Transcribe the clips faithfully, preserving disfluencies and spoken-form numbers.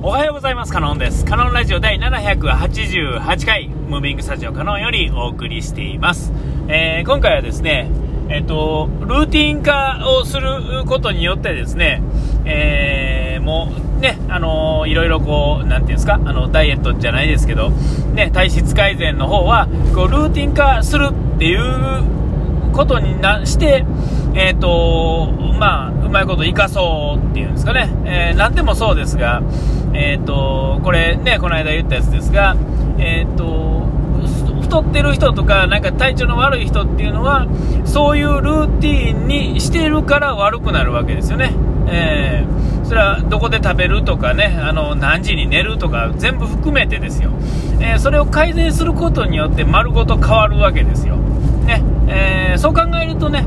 おはようございます。カノンです。カノンラジオだいななひゃくはちじゅうはちかいムービングスタジオカノンよりお送りしています。えー、今回はですね、えー、とルーティン化をすることによってですね、えー、もうね、あのー、いろいろこうなんていうんですか、あのダイエットじゃないですけど、ね、体質改善の方はこうルーティン化するっていうことになしてえーとまあ、うまいこと生かそうっていうんですかね、えー、何でもそうですが、えー、とこれね、この間言ったやつですが、えー、と太ってる人とか、 なんか体調の悪い人っていうのはそういうルーティンにしてるから悪くなるわけですよね。えー、それはどこで食べるとかね、あの何時に寝るとか全部含めてですよ。えー、それを改善することによって丸ごと変わるわけですよ、ね。えー、そう考えるとね、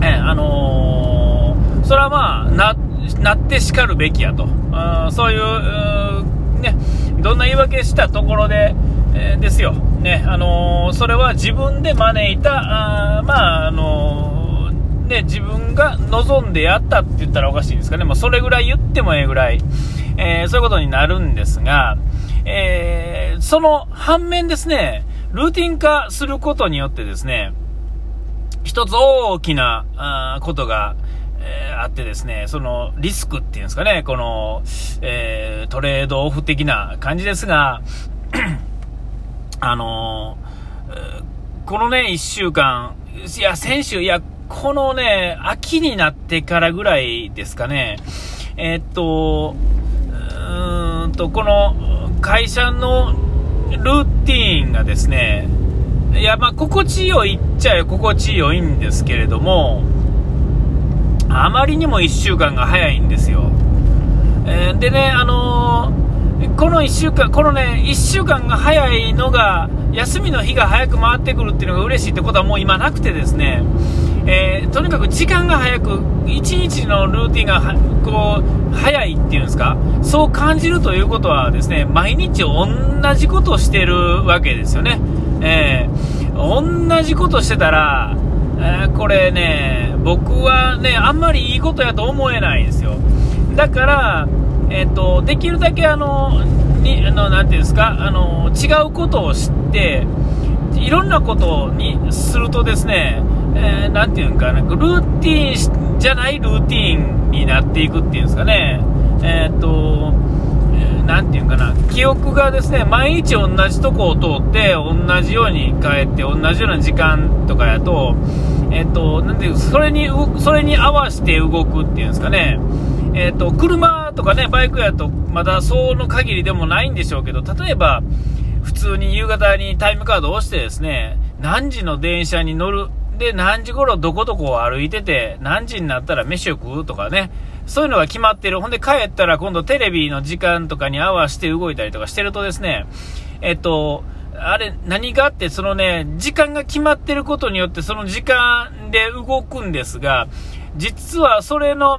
えー、あのー、それはまあ な, なってしかるべきやと、あそういう、う、ね、どんな言い訳したところで、えー、ですよ、ね、あのー、それは自分で招いた、あまああのーね、自分が望んでやったって言ったらおかしいですかね、まあ、それぐらい言ってもええぐらい、えー、そういうことになるんですが、えー、その反面ですね、ルーティン化することによってですね、一つ大きなことが、えー、あってですね、そのリスクっていうんですかね、この、えー、トレードオフ的な感じですがあのー、このねいっしゅうかん、いや先週、いやこのね秋になってからぐらいですかね、えー、っとうーんとこの会社のルーティーンがですね、いやまあ心地よいっちゃ心地よいんですけれども、あまりにもいっしゅうかんが早いんですよ。えー、でね、あのー、このいっしゅうかん、このねいっしゅうかんが早いのが、休みの日が早く回ってくるっていうのが嬉しいってことはもう今なくてですね、えー、とにかく時間が早く、いちにちのルーティンがこう早いっていうんですか、そう感じるということはですね、毎日同じことをしてるわけですよね。えー、同じことしてたら、えー、これね僕はねあんまりいいことやと思えないんですよ。だから、えー、とできるだけあのにあのなんていうんですか、あの違うことを知っていろんなことにするとですね、えー、なんていうんかな、ルーティーンじゃないルーティーンになっていくっていうんですかね、えー、となんていうかな、記憶がですね、毎日同じとこを通って同じように帰って同じような時間とかやと、えっとなんていう、それにそれに合わせて動くっていうんですかね、えっと車とかねバイクやとまだそうの限りでもないんでしょうけど、例えば普通に夕方にタイムカードを押してですね、何時の電車に乗るで何時頃どこどこを歩いてて何時になったら飯を食うとかね、そういうのが決まってる。ほんで帰ったら今度テレビの時間とかに合わせて動いたりとかしてるとですね、えっとあれ何があって、そのね時間が決まってることによってその時間で動くんですが、実はそれの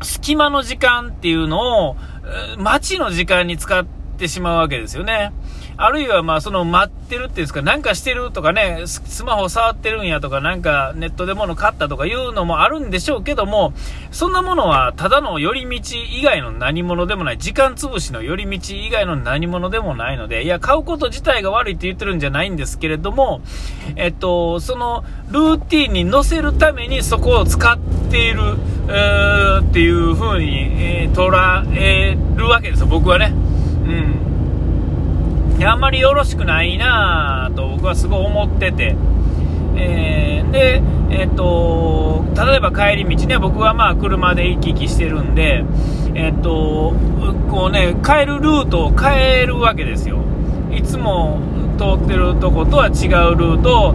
隙間の時間っていうのを待ちの時間に使ってしまうわけですよね。あるいはまあその待ってるっていうんですか、なんかしてるとかね、スマホ触ってるんやとか、なんかネットで物買ったとかいうのもあるんでしょうけども、そんなものはただの寄り道以外の何物でもない、時間潰しの寄り道以外の何物でもないので、いや買うこと自体が悪いって言ってるんじゃないんですけれども、えっとそのルーティーンに乗せるためにそこを使っている、えー、っていう風に、えー、捉えるわけですよ、僕はね。うん、あんまりよろしくないなと僕はすごい思ってて、えー、で、えー、と例えば帰り道ね、僕はまあ車で行き来してるんで、えー、とこうね帰るルートを変えるわけですよ。いつも通ってるとことは違うルートを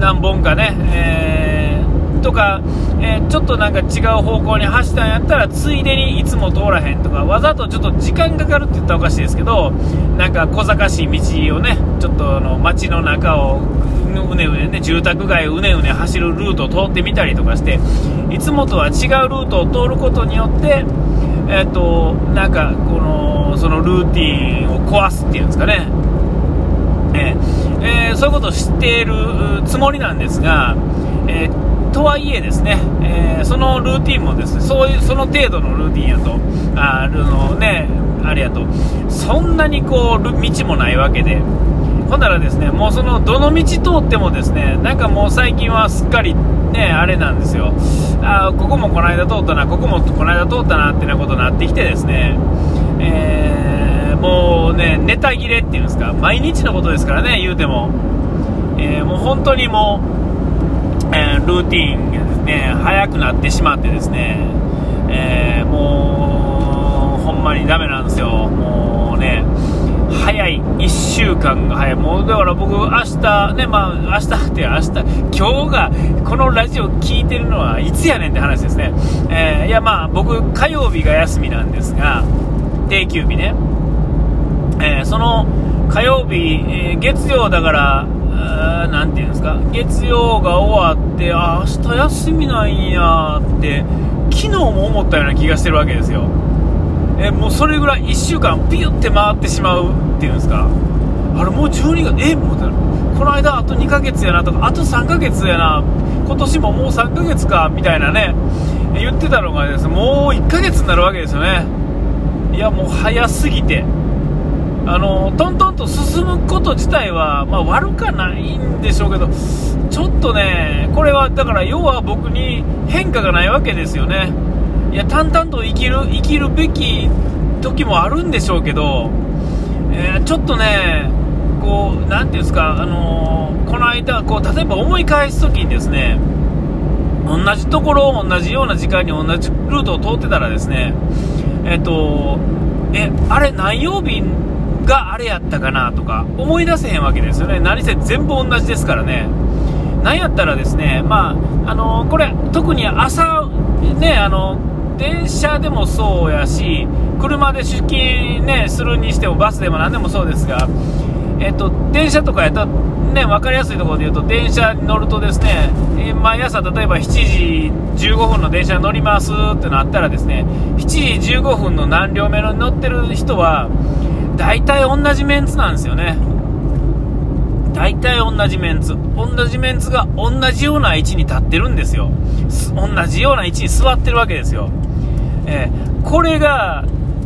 何本かね、えー、とか、えー、ちょっとなんか違う方向に走ったんやったらついでにいつも通らへんとか、わざとちょっと時間かかるって言ったらおかしいですけど、なんか小賢しい道をね、ちょっとあの街の中をうねうねね、住宅街をうねうね走るルートを通ってみたりとかして、いつもとは違うルートを通ることによって、えー、となんかこのそのルーティンを壊すっていうんですかね、えーえー、そういうことを知っているつもりなんですが、えーとはいえですね、えー、そのルーティンもですね、そういうその程度のルーティンやと、あのね、あれやとそんなにこう道もないわけで、ほんならですね、もうそのどの道通ってもですね、なんかもう最近はすっかりね、あれなんですよ、あここもこの間通ったな、ここもこの間通ったなってなことになってきてですね、えー、もうね、ネタ切れっていうんですか、毎日のことですからね、言うても、えー、もう本当にもう、えー、ルーティーンがですね、早くなってしまってですね、えー、もうほんまにダメなんですよ。もうね、早い、いっしゅうかんが早い。もうだから僕明日ね、まあ明日って明日、今日がこのラジオ聞いてるのはいつやねんって話ですね、えー、いやまあ僕火曜日が休みなんですが、定休日ね、えー、その火曜日、えー、月曜だからなんていうんですか、月曜が終わって、あ明日休みなんやって昨日も思ったような気がしてるわけですよ。えもうそれぐらいいっしゅうかんピュって回ってしまうっていうんですか、あれもうじゅうにがつ、えもうこの間あとにかげつやなとか、あとさんかげつやな、今年ももうさんかげつかみたいなね、言ってたのがですね、もういっかげつになるわけですよね。いやもう早すぎて、あのトントンと進むこと自体は、まあ、悪かないんでしょうけど、ちょっとね、これはだから要は僕に変化がないわけですよね。いや淡々と生きる生きるべき時もあるんでしょうけど、えー、ちょっとね、こうなんていうんですか、あのー、この間こう例えば思い返す時にですね、同じところを同じような時間に同じルートを通ってたらですね、えっとえあれ何曜日があれやったかなとか思い出せへんわけですよね。何せ全部同じですからね。なんやったらですね、まああのー、これ特に朝ね、あの電車でもそうやし、車で出勤、ね、するにしてもバスでも何でもそうですが、えっと、電車とかやったら、ね、分かりやすいところで言うと、電車に乗るとですね、え毎朝例えばしちじじゅうごふんの電車に乗りますってなったらですね、しちじじゅうごふんの何両目に乗ってる人は大体同じメンツなんですよね。大体同じメンツ同じメンツが同じような位置に立ってるんですよ。同じような位置に座ってるわけですよ。えー、これが、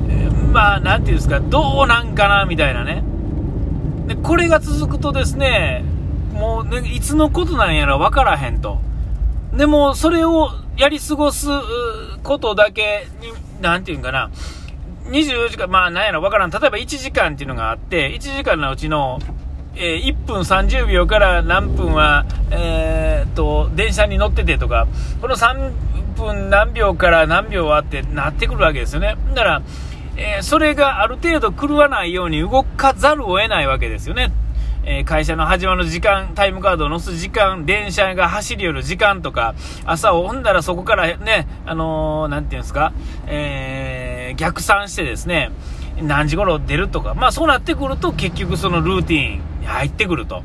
えー、まあなんていうんですか、どうなんかなみたいなね。でこれが続くとですね、もう、ね、いつのことなんやら分からへんと。でもそれをやり過ごすことだけに、なんていうんかな、にじゅうよじかん、まあなんやら分からん。例えばいちじかんっていうのがあって、いちじかんのうちのえー、いっぷんさんじゅうびょうから何分は、えー、っと電車に乗っててとか、このさんぷん何秒から何秒はってなってくるわけですよね。だから、えー、それがある程度狂わないように動かざるを得ないわけですよね。えー、会社の始まる時間、タイムカードを載す時間、電車が走り寄る時間とか、朝をほんだらそこからね、あのー、なんていうんですか、えー、逆算してですね、何時頃出るとか、まあそうなってくると結局そのルーティーン入ってくると、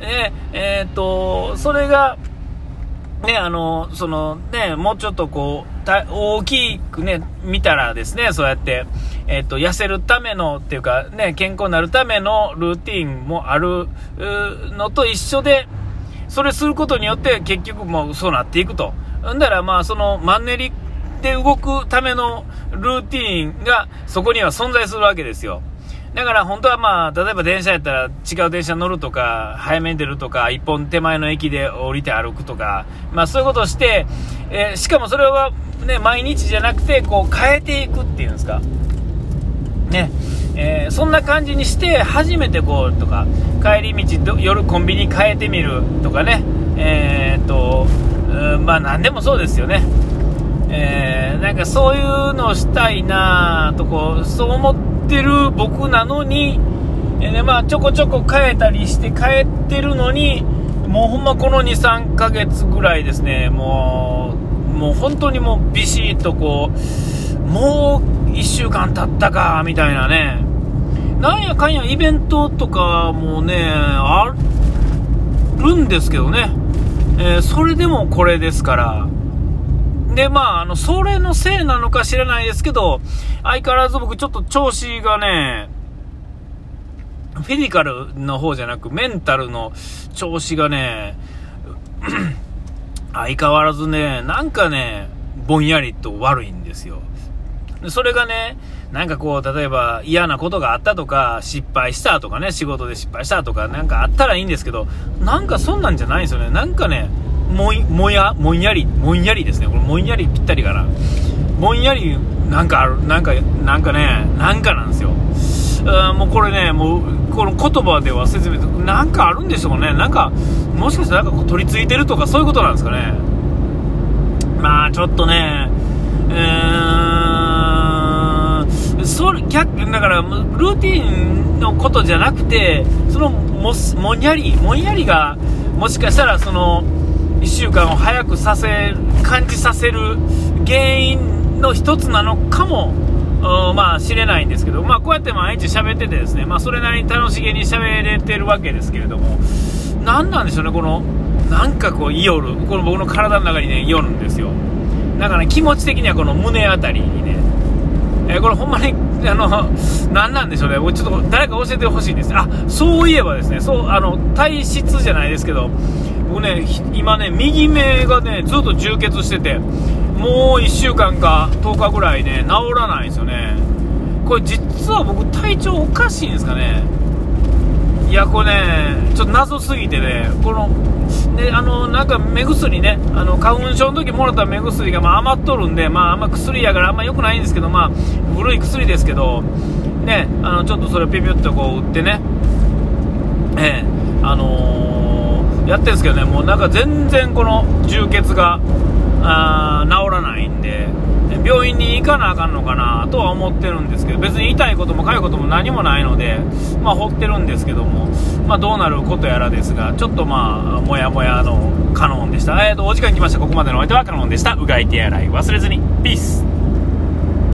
えー、えーとそれがね、あのそのね、もうちょっとこう大きくね見たらですね、そうやってえーと痩せるためのっていうかね、健康になるためのルーティーンもあるのと一緒で、それすることによって結局もうそうなっていくと。んだらまあそのマンネリで動くためのルーティーンがそこには存在するわけですよ。だから本当はまあ例えば電車やったら違う電車乗るとか、早めに出るとか、一本手前の駅で降りて歩くとか、まあそういうことをして、えー、しかもそれはね、毎日じゃなくてこう変えていくっていうんですかね、えー、そんな感じにして初めてこうとか、帰り道夜コンビニ変えてみるとかね、えー、っとまあ何でもそうですよね。えー、なんかそういうのをしたいなとこうそう思ってる僕なのに、えーね、まあ、ちょこちょこ変えたりして変えてるのに、もうほんまこの に,さん ヶ月ぐらいですね、もう、もう本当にもうビシッとこう、もういっしゅうかん経ったかみたいなね、なんやかんやイベントとかもねあるんですけどね、えー、それでもこれですから。でまあ、あのそれのせいなのか知らないですけど、相変わらず僕ちょっと調子がね、フィジカルの方じゃなくメンタルの調子がね相変わらずね、なんかねぼんやりと悪いんですよ。それがね、なんかこう例えば嫌なことがあったとか失敗したとかね、仕事で失敗したとかなんかあったらいいんですけど、なんかそんなんじゃないんですよね。なんかね、もいもやもんやりもんやりですね。これもんやりぴったりかな。もんやりなんかあるなんかなんかねなんかなんですよ。うん、もうこれね、もうこの言葉では説明なんかあるんでしょうね。なんかもしかしたらなんか取り付いてるとかそういうことなんですかね。まあちょっとね、うーん、それ逆だからルーティンのことじゃなくて、そのももんやりもんやりがもしかしたらそのいっしゅうかんを早くさせ感じさせる原因の一つなのかも。まあ知れないんですけど、まあこうやって毎日喋っててですね、まあそれなりに楽しげに喋れてるわけですけれども、なんなんでしょうね、このなんかこうイオル、この僕の体の中にねイオルんですよ。だから、ね、気持ち的にはこの胸あたりにね、えー、これほんまにあのなんなんでしょうね、もうちょっと誰か教えてほしいんです。あ、そういえばですね、そうあの体質じゃないですけど、僕ね今ね右目がねずっと充血してて。もういっしゅうかんかとおかぐらいね治らないんですよね。これ実は僕体調おかしいんですかね。いやこれねちょっと謎すぎてね、このであのなんか目薬ね、あの花粉症の時もらった目薬がまあ余っとるんで、まああんま薬やからあんま良くないんですけど、まあ古い薬ですけどね、あのちょっとそれピピュッとこう打ってね、ええあのー、やってるんですけどね、もうなんか全然この充血があ治らないんで病院に行かなあかんのかなとは思ってるんですけど、別に痛いこともかゆいことも何もないので、まあ、放ってるんですけども、まあ、どうなることやらですが、ちょっとまあもやもやのカノンでした。えーとお時間来ました。ここまでのお相手はカノンでした。うがい手洗い忘れずに。ピース。